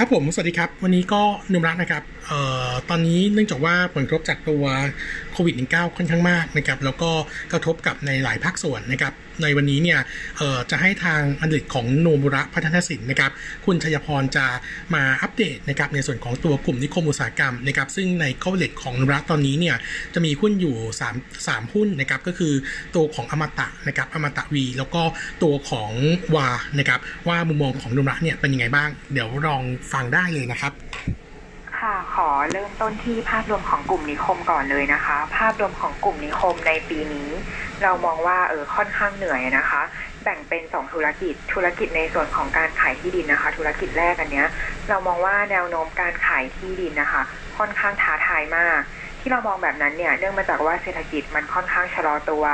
ครับผมสวัสดีครับวันนี้ก็นุ่มรักนะครับตอนนี้เนื่องจากว่าผลกระทบจากตัวโควิด -19 ค่อนข้างมากนะครับแล้วก็กระทบกับในหลายภาคส่วนนะครับในวันนี้เนี่ยจะให้ทางอันดับของโนมุระพัฒนศิลป์นะครับคุณชัยพรจะมาอัปเดตนะครับในส่วนของตัวกลุ่มนิคมอุตสาหกรรมนะครับซึ่งในข้อเล็กของโนมุระตอนนี้เนี่ยจะมีหุ้นอยู่3หุ้นนะครับก็คือตัวของอมตะนะครับอมตะวีแล้วก็ตัวของวานะครับว่ามุมมองของโนมุระเนี่ยเป็นยังไงบ้างเดี๋ยวลองฟังได้เลยนะครับค่ะขอเริ่มต้นที่ภาพรวมของกลุ่มนิคมก่อนเลยนะคะภาพรวมของกลุ่มนิคมในปีนี้เรามองว่าค่อนข้างเหนื่อยนะคะแบ่งเป็น2ธุรกิจในส่วนของการขายที่ดินนะคะธุรกิจแรกอันเนี้ยเรามองว่าแนวโน้มการขายที่ดินนะคะค่อนข้างท้าทายมากที่เรามองแบบนั้นเนี่ยเนื่องมาจากว่าเศรษฐกิจมันค่อนข้างชะลอตัว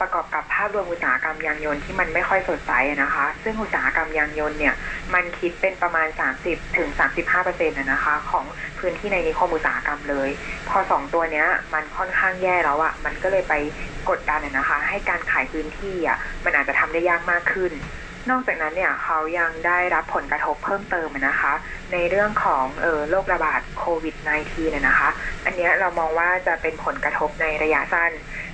ประกอบกับภาพรวมอุตสาหกรรมยางยนต์ที่มันไม่ค่อยสดใสนะคะซึ่งอุตสาหกรรมยางยนต์เนี่ยมันคิดเป็นประมาณ 30-35% นะคะของพื้นที่ในนิคมอุตสาหกรรมเลยพอ2ตัวเนี้ยมันค่อนข้างแย่แล้วอะมันก็เลยไปกดดันนะคะให้การขายพื้นที่อะมันอาจจะทำได้ยากมากขึ้นนอกจากนั้นเนี่ยเขายังได้รับผลกระทบเพิ่มเติมนะคะในเรื่องของโรคระบาดโควิด -19 นะคะอันนี้เรามองว่าจะเป็นผลกระทบในระยะสั้น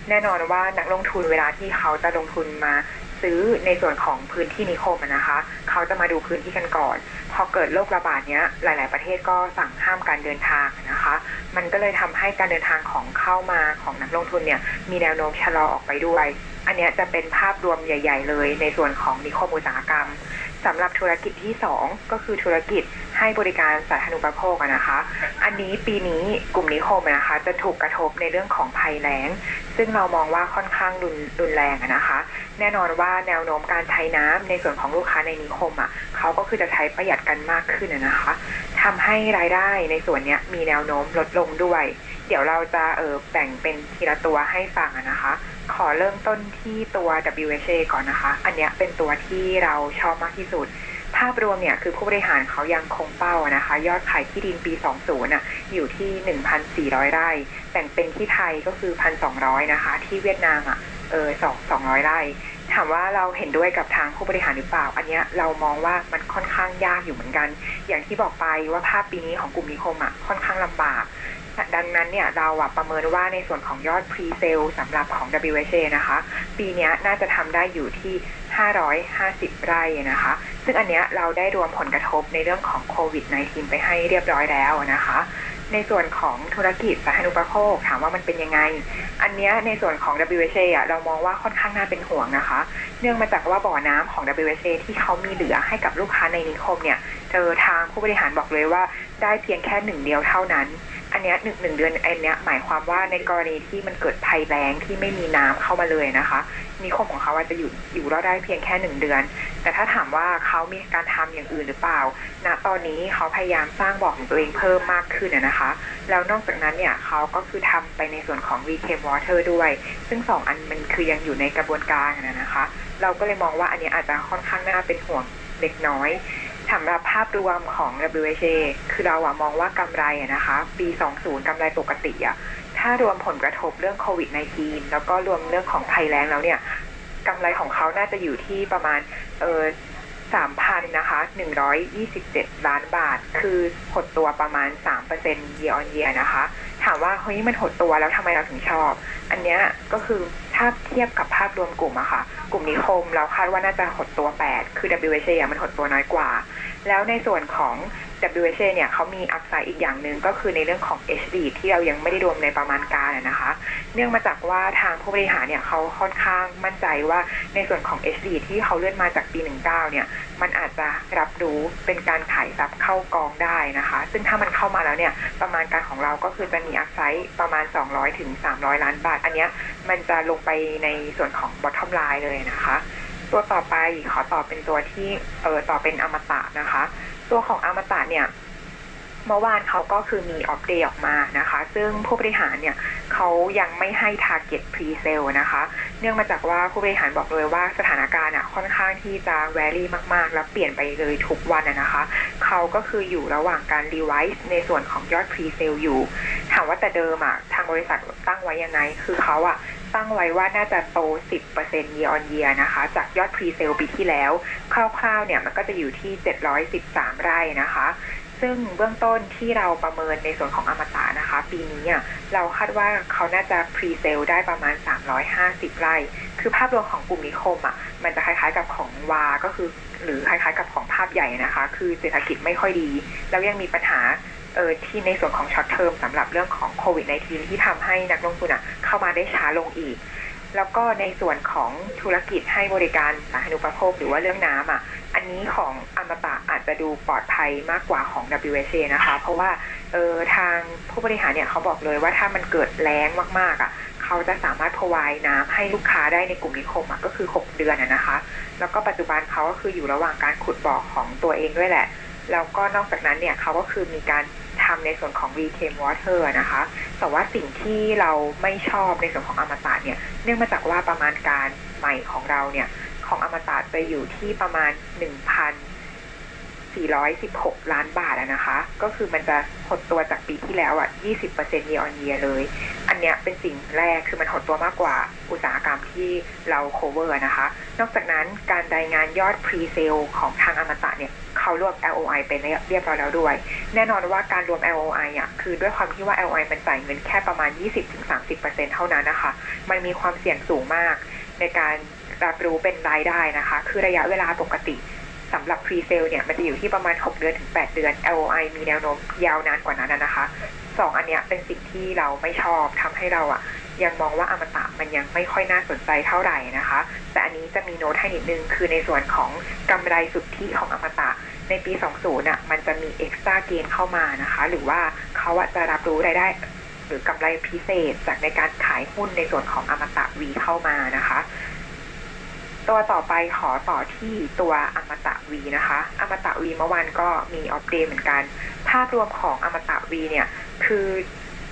แน่นอนว่านักลงทุนเวลาที่เขาจะลงทุนมาซื้อในส่วนของพื้นที่นิคมนะคะเขาจะมาดูพื้นที่กันก่อนพอเกิดโรคระบาดเนี้ยหลายๆประเทศก็สั่งห้ามการเดินทางนะคะมันก็เลยทำให้การเดินทางของเข้ามาของนักลงทุนเนี่ยมีแนวโน้มชะลอออกไปด้วยอันนี้จะเป็นภาพรวมใหญ่ๆเลยในส่วนของนิคมอุตสาหกรรมสำหรับธุรกิจที่2ก็คือธุรกิจให้บริการสาธารณูปโภคนะคะอันนี้ปีนี้กลุ่มนิคมนะคะจะถูกกระทบในเรื่องของภัยแล้งซึ่งเรามองว่าค่อนข้างรุนแรงนะคะแน่นอนว่าแนวโน้มการใช้น้ำในส่วนของลูกค้าในนิคมเขาก็คือจะใช้ประหยัดกันมากขึ้นนะคะทำให้รายได้ในส่วนนี้มีแนวโน้มลดลงด้วยเดี๋ยวเราจะแบ่งเป็นทีละตัวให้ฟังนะคะขอเริ่มต้นที่ตัว WHA ก่อนนะคะอันนี้เป็นตัวที่เราชอบมากที่สุดภาพรวมเนี่ยคือผู้บริหารเขายังคงเป้านะคะยอดขายที่ดินปี 20 อยู่ที่ 1,400 ไร่แบ่งเป็นที่ไทยก็คือ 1,200 นะคะที่เวียดนาม200 ไร่ถามว่าเราเห็นด้วยกับทางผู้บริหารหรือเปล่าอันนี้เรามองว่ามันค่อนข้างยากอยู่เหมือนกันอย่างที่บอกไปว่าภาพปีนี้ของกลุ่มนิคมค่อนข้างลำบากดังนั้นเนี่ยเราประเมินว่าในส่วนของยอด Pre-sale สำหรับของ WHA นะคะปีนี้น่าจะทำได้อยู่ที่550ไร่นะคะซึ่งอันเนี้ยเราได้รวมผลกระทบในเรื่องของโควิด -19 ไปให้เรียบร้อยแล้วนะคะในส่วนของธุรกิจสาธารณูปโภคถามว่ามันเป็นยังไงอันเนี้ยในส่วนของ WHA เรามองว่าค่อนข้างน่าเป็นห่วงนะคะเนื่องมาจากว่าบ่อน้ำของ WHA ที่เขามีเหลือให้กับลูกค้าในนิคมเนี่ยทางผู้บริหารบอกเลยว่าได้เพียงแค่หนึ่งเดียวเท่านั้นอันนี้หนึ่งเดือนอันนี้หมายความว่าในกรณีที่มันเกิดภัยแล้งที่ไม่มีน้ำเข้ามาเลยนะคะนิคมของเขาจะอยู่รอดได้เพียงแค่1เดือนแต่ถ้าถามว่าเขามีการทำอย่างอื่นหรือเปล่าณตอนนี้เขาพยายามสร้างบ่อของตัวเองเพิ่มมากขึ้นนะคะแล้วนอกจากนั้นเนี่ยเขาก็คือทำไปในส่วนของ VK Water ด้วยซึ่ง2อันมันคือยังอยู่ในกระบวนการนะคะเราก็เลยมองว่าอันนี้อาจจะค่อนข้างน่าเป็นห่วงเล็กน้อยสำหรับภาพรวมของ WHA คือเรามองว่ากำไรนะคะปี 20 กำไรปกติถ้ารวมผลกระทบเรื่องโควิด -19 แล้วก็รวมเรื่องของภัยแล้งแล้วเนี่ยกำไรของเขาน่าจะอยู่ที่ประมาณ3,127 ล้านบาทคือหดตัวประมาณ 3% year on year นะคะถามว่าเฮ้ยมันหดตัวแล้วทำไมเราถึงชอบอันเนี้ยก็คือถ้าเทียบกับภาพรวมกลุ่มค่ะกลุ่มนิคมเราคาดว่าน่าจะหดตัว8คือ WHA มันหดตัวน้อยกว่าแล้วในส่วนของ WHA เนี่ยเขามีอัพไซด์อีกอย่างนึงก็คือในเรื่องของ HD ที่เรายังไม่ได้รวมในประมาณการนะคะเนื่องมาจากว่าทางผู้บริหารเนี่ยเขาค่อนข้างมั่นใจว่าในส่วนของ HD ที่เขาเลื่อนมาจากปี 19 เนี่ยมันอาจจะรับรู้เป็นการขายทรัพย์เข้ากองได้นะคะซึ่งถ้ามันเข้ามาแล้วเนี่ยประมาณการของเราก็คือจะมีอัพไซด์ประมาณ 200-300 ล้านบาทอันเนี้ยมันจะลงไปในส่วนของ bottom line เลยนะคะตัวต่อไปขอต่อเป็นตัวที่ต่อเป็นอมตะนะคะตัวของอมตะเนี่ยเมื่อวานเขาก็คือมีอัปเดตออกมานะคะซึ่งผู้บริหารเนี่ยเขายังไม่ให้ target pre-sale นะคะเนื่องมาจากว่าผู้บริหารบอกเลยว่าสถานการณ์ค่อนข้างที่จะ vary มากๆแล้วเปลี่ยนไปเลยทุกวันนะคะเขาก็คืออยู่ระหว่างการ revise ในส่วนของยอด pre-sale อยู่ถามว่าแต่เดิมทางบริษัทตั้งไว้ยังไงคือเขาตั้งไว้ว่าน่าจะโต 10% year on year นะคะจากยอด pre-sale ปีที่แล้วคร่าวๆเนี่ยมันก็จะอยู่ที่713ไร่นะคะ ซึ่งเบื้องต้นที่เราประเมินในส่วนของอมตะนะคะปีนี้เราคาดว่าเขาน่าจะพรีเซลได้ประมาณ350ไร่คือภาพรวมของกลุ่มนิคมมันจะคล้ายๆกับของวาก็คือหรือคล้ายๆกับของภาพใหญ่นะคะคือเศรษฐกิจไม่ค่อยดีแล้วยังมีปัญหาที่ในส่วนของช็อตเทอมสำหรับเรื่องของโควิด-19 ที่ทำให้นักลงทุนเข้ามาได้ช้าลงอีกแล้วก็ในส่วนของธุรกิจให้บริการสาธารณูปโภคหรือว่าเรื่องน้ำอันนี้ของอมตะอาจจะดูปลอดภัยมากกว่าของ WHA นะคะเพราะว่าทางผู้บริหารเนี่ยเขาบอกเลยว่าถ้ามันเกิดแล้งมากๆเขาจะสามารถพรอไวด์น้ำให้ลูกค้าได้ในกลุ่มนิคมก็คือ6เดือนนะคะแล้วก็ปัจจุบันเขาก็คืออยู่ระหว่างการขุดบ่อของตัวเองด้วยแหละแล้วก็นอกจากนั้นเนี่ยเขาก็คือมีการทำในส่วนของ VK Water นะคะแต่ว่าสิ่งที่เราไม่ชอบในส่วนของอมตะเนี่ยเนื่องมาจากว่าประมาณการใหม่ของเราเนี่ยของอมตะจะอยู่ที่ประมาณ 1,416 ล้านบาทนะคะก็คือมันจะหดตัวจากปีที่แล้ว20% year on year เลยอันเนี้ยเป็นสิ่งแรกคือมันหดตัวมากกว่าอุตสาหกรรมที่เรา cover นะคะนอกจากนั้นการรายงานยอด pre-sale ของทางอมตะเนี่ยเขารวม LOI ไปเรียบร้อยแล้วด้วยแน่นอนว่าการรวม LOI คือด้วยความที่ว่า LOI มันจ่ายเงินแค่ประมาณ 20-30% เท่านั้นนะคะมันมีความเสี่ยงสูงมากในการรับรู้เป็นรายได้นะคะคือระยะเวลาปกติสำหรับ pre-sale เนี่ยมันจะอยู่ที่ประมาณ6เดือนถึง8เดือน LOI มีแนวโน้มยาวนานกว่านั้นนะคะ2อันเนี้ยเป็นสิ่งที่เราไม่ชอบทำให้เรายังมองว่าอมตะมันยังไม่ค่อยน่าสนใจเท่าไหร่นะคะแต่อันนี้จะมีโน้ตให้นิดนึงคือในส่วนของกำไรสุทธิของอมตะในปี 20 มันจะมี extra gain เข้ามานะคะหรือว่าเขาจะรับรู้รายได้หรือกำไรพิเศษจากในการขายหุ้นในส่วนของอมตะ V เข้ามานะคะตัวต่อไปขอต่อที่ตัวอมตะ V นะคะอมตะ V เมื่อวานก็มีอัปเดตเหมือนกันภาพรวมของอมตะ V เนี่ยคือ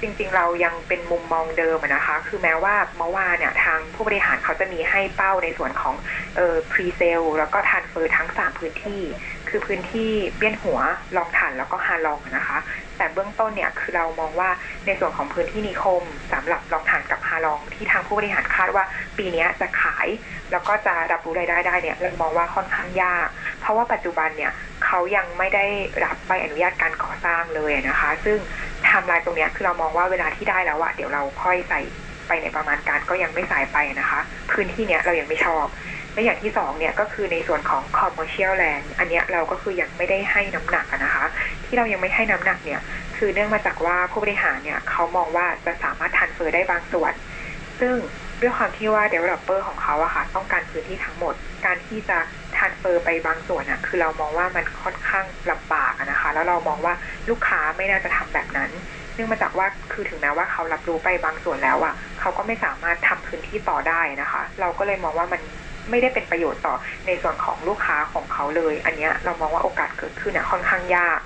จริงๆเรายังเป็นมุมมองเดิมนะคะคือแม้ว่าเมื่อวานเนี่ยทางผู้บริหารเขาจะมีให้เป้าในส่วนของpre-sale แล้วก็ transfer ทั้ง3พื้นที่คือพื้นที่เบี้ยนหัวลองถันแล้วก็ฮาลองนะคะแต่เบื้องต้นเนี่ยคือเรามองว่าในส่วนของพื้นที่นิคมสำหรับลองถันกับฮาลองที่ทางผู้บริหารคาดว่าปีนี้จะขายแล้วก็จะรับรู้รายได้ได้เนี่ยเรามองว่าค่อนข้างยากเพราะว่าปัจจุบันเนี่ยเขายังไม่ได้รับใบอนุญาตการก่อสร้างเลยนะคะซึ่งไทม์ไลน์ตรงนี้คือเรามองว่าเวลาที่ได้แล้วเดี๋ยวเราค่อยใส่ไปในประมาณการก็ยังไม่สายไปนะคะพื้นที่เนี้ยเรายังไม่ชอบและอย่างที่2เนี่ยก็คือในส่วนของ commercial land อันเนี้ยเราก็คือยังไม่ได้ให้น้ำหนักนะคะที่เรายังไม่ให้น้ำหนักเนี่ยคือเนื่องมาจากว่าผู้บริหารเนี่ยเขามองว่าจะสามารถ transfer ได้บางส่วนซึ่งด้วยความที่ว่า developer ของเขาค่ะต้องการพื้นที่ทั้งหมดการที่จะ transfer ไปบางส่วนคือเรามองว่ามันค่อนข้างลำบากนะคะแล้วเรามองว่าลูกค้าไม่น่าจะทำแบบนั้นเนื่องมาจากว่าคือถึงแม้ว่าเขารับรู้ไปบางส่วนแล้วเขาก็ไม่สามารถทำพื้นที่ต่อได้นะคะเราก็เลยมองว่ามันไม่ได้เป็นประโยชน์ต่อในส่วนของลูกค้าของเขาเลยอันเนี้ยเรามองว่าโอกาสเกิดขึ้นค่อนข้างยาก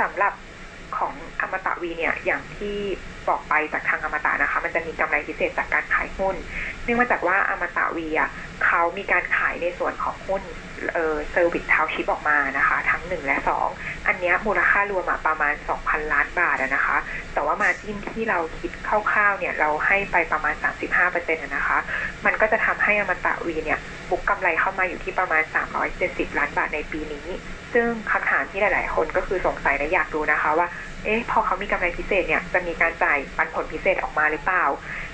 สำหรับของอมตะ V เนี่ยอย่างที่บอกไปจากทางอมตะนะคะมันจะมีกำไรพิเศษจากการขายหุ้นเนื่องมาจากว่าอมตะ V เขามีการขายในส่วนของหุ้นเซอร์วิสทาวน์ชิพออกมานะคะทั้ง1และ2อันนี้มูลค่ารวมประมาณ 2,000 ล้านบาทนะคะแต่ว่ามาร์จิ้นที่เราคิดคร่าวๆเนี่ยเราให้ไปประมาณ 35% นะคะมันก็จะทำให้อมตะ V เนี่ยบุกกำไรเข้ามาอยู่ที่ประมาณ370ล้านบาทในปีนี้ซึ่งคำถามที่หลายๆคนก็คือสงสัยและอยากดูนะคะว่าพอเขามีกำไรพิเศษเนี่ยจะมีการจ่ายปันผลพิเศษออกมาหรือเปล่า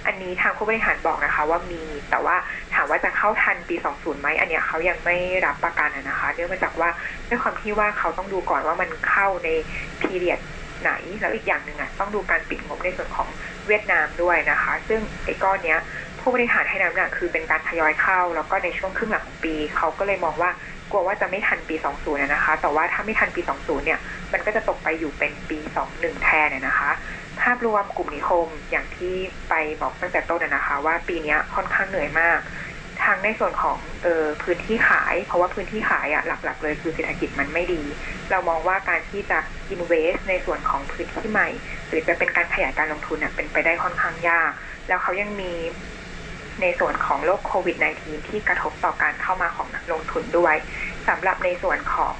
อันนี้ทางผู้บริหารบอกนะคะว่ามีแต่ว่าถามว่าจะเข้าทันปี 20 ไหมอันเนี้ยเขายังไม่รับประกันนะคะเนื่องมาจากว่าด้วยความที่ว่าเขาต้องดูก่อนว่ามันเข้าในพีเรียดไหนแล้วอีกอย่างหนึ่งต้องดูการปิดงบในส่วนของเวียดนามด้วยนะคะซึ่งไอ้ก้อนเนี้ยผู้บริหารให้น้ำหนักคือเป็นการทยอยเข้าแล้วก็ในช่วงครึ่งหลังของปีเขาก็เลยมองว่ากลัวว่าจะไม่ทันปี 20 นะคะแต่ว่าถ้าไม่ทันปี 20 เนี่ยมันก็จะตกไปอยู่เป็นปี 21 แทนนะคะภาพรวมกลุ่มนิคมอย่างที่ไปบอกตั้งแต่ต้นนะคะว่าปีนี้ค่อนข้างเหนื่อยมากทั้งในส่วนของพื้นที่ขายเพราะว่าพื้นที่ขายหลักๆเลยคือเศรษฐกิจมันไม่ดีเรามองว่าการที่จะ invest ในส่วนของพื้นที่ใหม่หรือจะเป็นการขยายการลงทุนเป็นไปได้ค่อนข้างยากแล้วเขายังมีในส่วนของโรคโควิด -19 ที่กระทบต่อการเข้ามาของนักลงทุนด้วยสำหรับในส่วนของ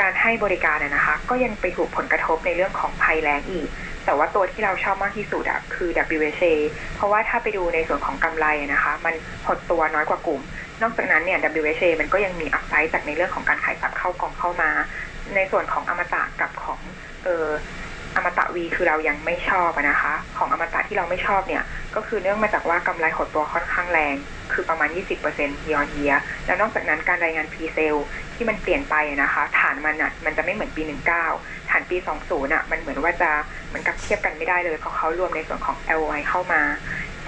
การให้บริการนะคะก็ยังไปถูกผลกระทบในเรื่องของภัยแล้งอีกแต่ว่าตัวที่เราชอบมากที่สุดคือ WHA เพราะว่าถ้าไปดูในส่วนของกำไรนะคะมันหดตัวน้อยกว่ากลุ่มนอกจากนั้นเนี่ย WHA มันก็ยังมีอัพไซด์จากในเรื่องของการขายทรัพย์เข้ากองเข้ามา ในส่วนของอมตะกับของอมตะวีคือเรายังไม่ชอบนะคะของอมตะที่เราไม่ชอบเนี่ยก็คือเนื่องมาจากว่ากำไรหดตัวค่อนข้างแรงคือประมาณ 20% year-on-year แล้วนอกจากนั้นการรายงาน Pre-sale ที่มันเปลี่ยนไปนะคะฐานมันจะไม่เหมือนปี 19 ฐานปี 20 อ่ะมันเหมือนว่าจะมันกับเทียบกันไม่ได้เลยเพราะเขารวมในส่วนของ LOI เข้ามา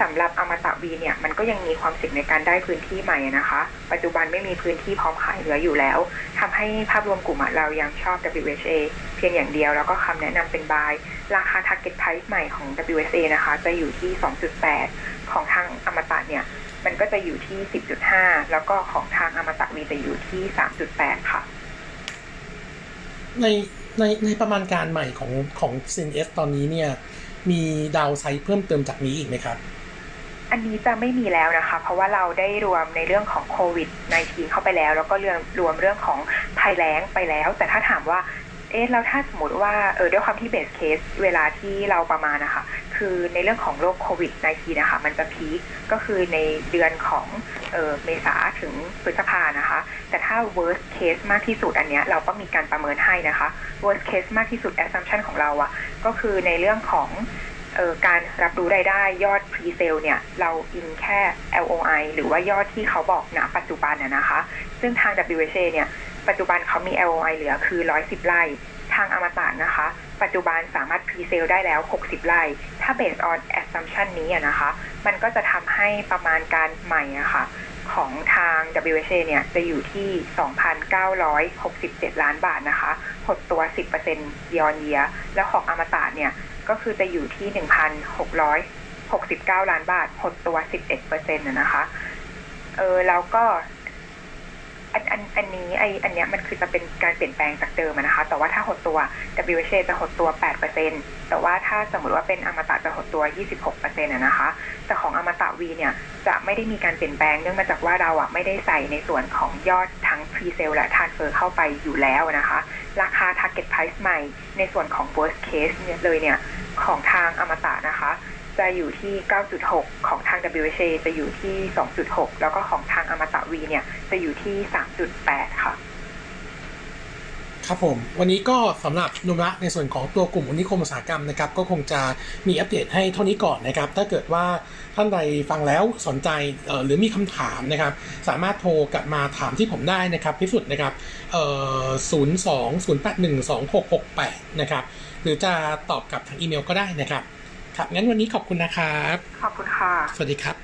สำหรับอมตะวีเนี่ยมันก็ยังมีความเสี่ยงในการได้พื้นที่ใหม่นะคะปัจจุบันไม่มีพื้นที่พร้อมขายเหลืออยู่แล้วทำให้ภาพรวมกลุ่มเรายังชอบ WHA เพียงอย่างเดียวแล้วก็คำแนะนำเป็น Buy ราคา Target Price ใหม่ของ WHA นะคะจะอยู่ที่ 2.8 ของทางอมตะเนี่ยมันก็จะอยู่ที่ 10.5 แล้วก็ของทางอมตะวีจะอยู่ที่ 3.8 ค่ะในประมาณการใหม่ของ CNS ตอนนี้เนี่ยมีดาวไซด์เพิ่มเติมจากนี้อีกไหมครับอันนี้จะไม่มีแล้วนะคะเพราะว่าเราได้รวมในเรื่องของโควิด-19 เข้าไปแล้วแล้วก็รวมเรื่องของภัยแล้งไปแล้วแต่ถ้าถามว่าแล้วถ้าสมมติว่าด้วยความที่เบสเคสเวลาที่เราประมาณนะคะคือในเรื่องของโรคโควิด-19 นะคะมันจะพีคก็คือในเดือนของเมษาถึงพฤษภานะคะแต่ถ้า worst case มากที่สุดอันเนี้ยเราก็มีการประเมินให้นะคะ worst case มากที่สุด assumption ของเราอะก็คือในเรื่องของการรับรู้รายได้ยอด Pre-sale เนี่ยเราอินแค่ LOI หรือว่ายอดที่เขาบอกณปัจจุบันนะคะซึ่งทาง WHA เนี่ยปัจจุบันเขามี LOI เหลือคือ110ไร่ทางอมตะนะคะปัจจุบันสามารถ Pre-sale ได้แล้ว60ไร่ถ้า based on assumption นี้นะคะมันก็จะทำให้ประมาณการใหม่นะคะของทาง WHA เนี่ยจะอยู่ที่ 2,967 ล้านบาทนะคะหดตัว 10% year-on-year แล้วของอมตะเนี่ยก็คือจะอยู่ที่ 1,669 ล้านบาทหดตัว 11% นะคะแล้วก็อันเนี้ยมันคือจะเป็นการเปลี่ยนแปลงจากเดิมนะคะแต่ว่าถ้าหดตัว WHA จะหดตัว 8% แต่ว่าถ้าสมมติว่าเป็นอมตะจะหดตัว 26% นะคะแต่ของอมตะ V เนี่ยจะไม่ได้มีการเปลี่ยนแปลงเนื่องมาจากว่าเราอ่ะไม่ได้ใส่ในส่วนของยอดทั้ง Pre-sale และ Transfer เข้าไปอยู่แล้วนะคะราคา Target Price ใหม่ในส่วนของ Worst Case เนี่ยเลยเนี่ยของทางอมตะนะคะจะอยู่ที่ 9.6 ของทาง WHA จะอยู่ที่ 2.6 แล้วก็ของทางอมตะ V เนี่ยจะอยู่ที่ 3.8 ค่ะครับผมวันนี้ก็สำหรับนุมละในส่วนของตัวกลุ่มนิคมอุตสาหกรรมนะครับก็คงจะมีอัปเดตให้เท่านี้ก่อนนะครับถ้าเกิดว่าท่านใดฟังแล้วสนใจหรือมีคำถามนะครับสามารถโทรกลับมาถามที่ผมได้นะครับพิสุทธิ์นะครับ02-081-2668นะครับหรือจะตอบกลับทางอีเมลก็ได้นะครับครับงั้นวันนี้ขอบคุณนะครับขอบคุณค่ะสวัสดีครับ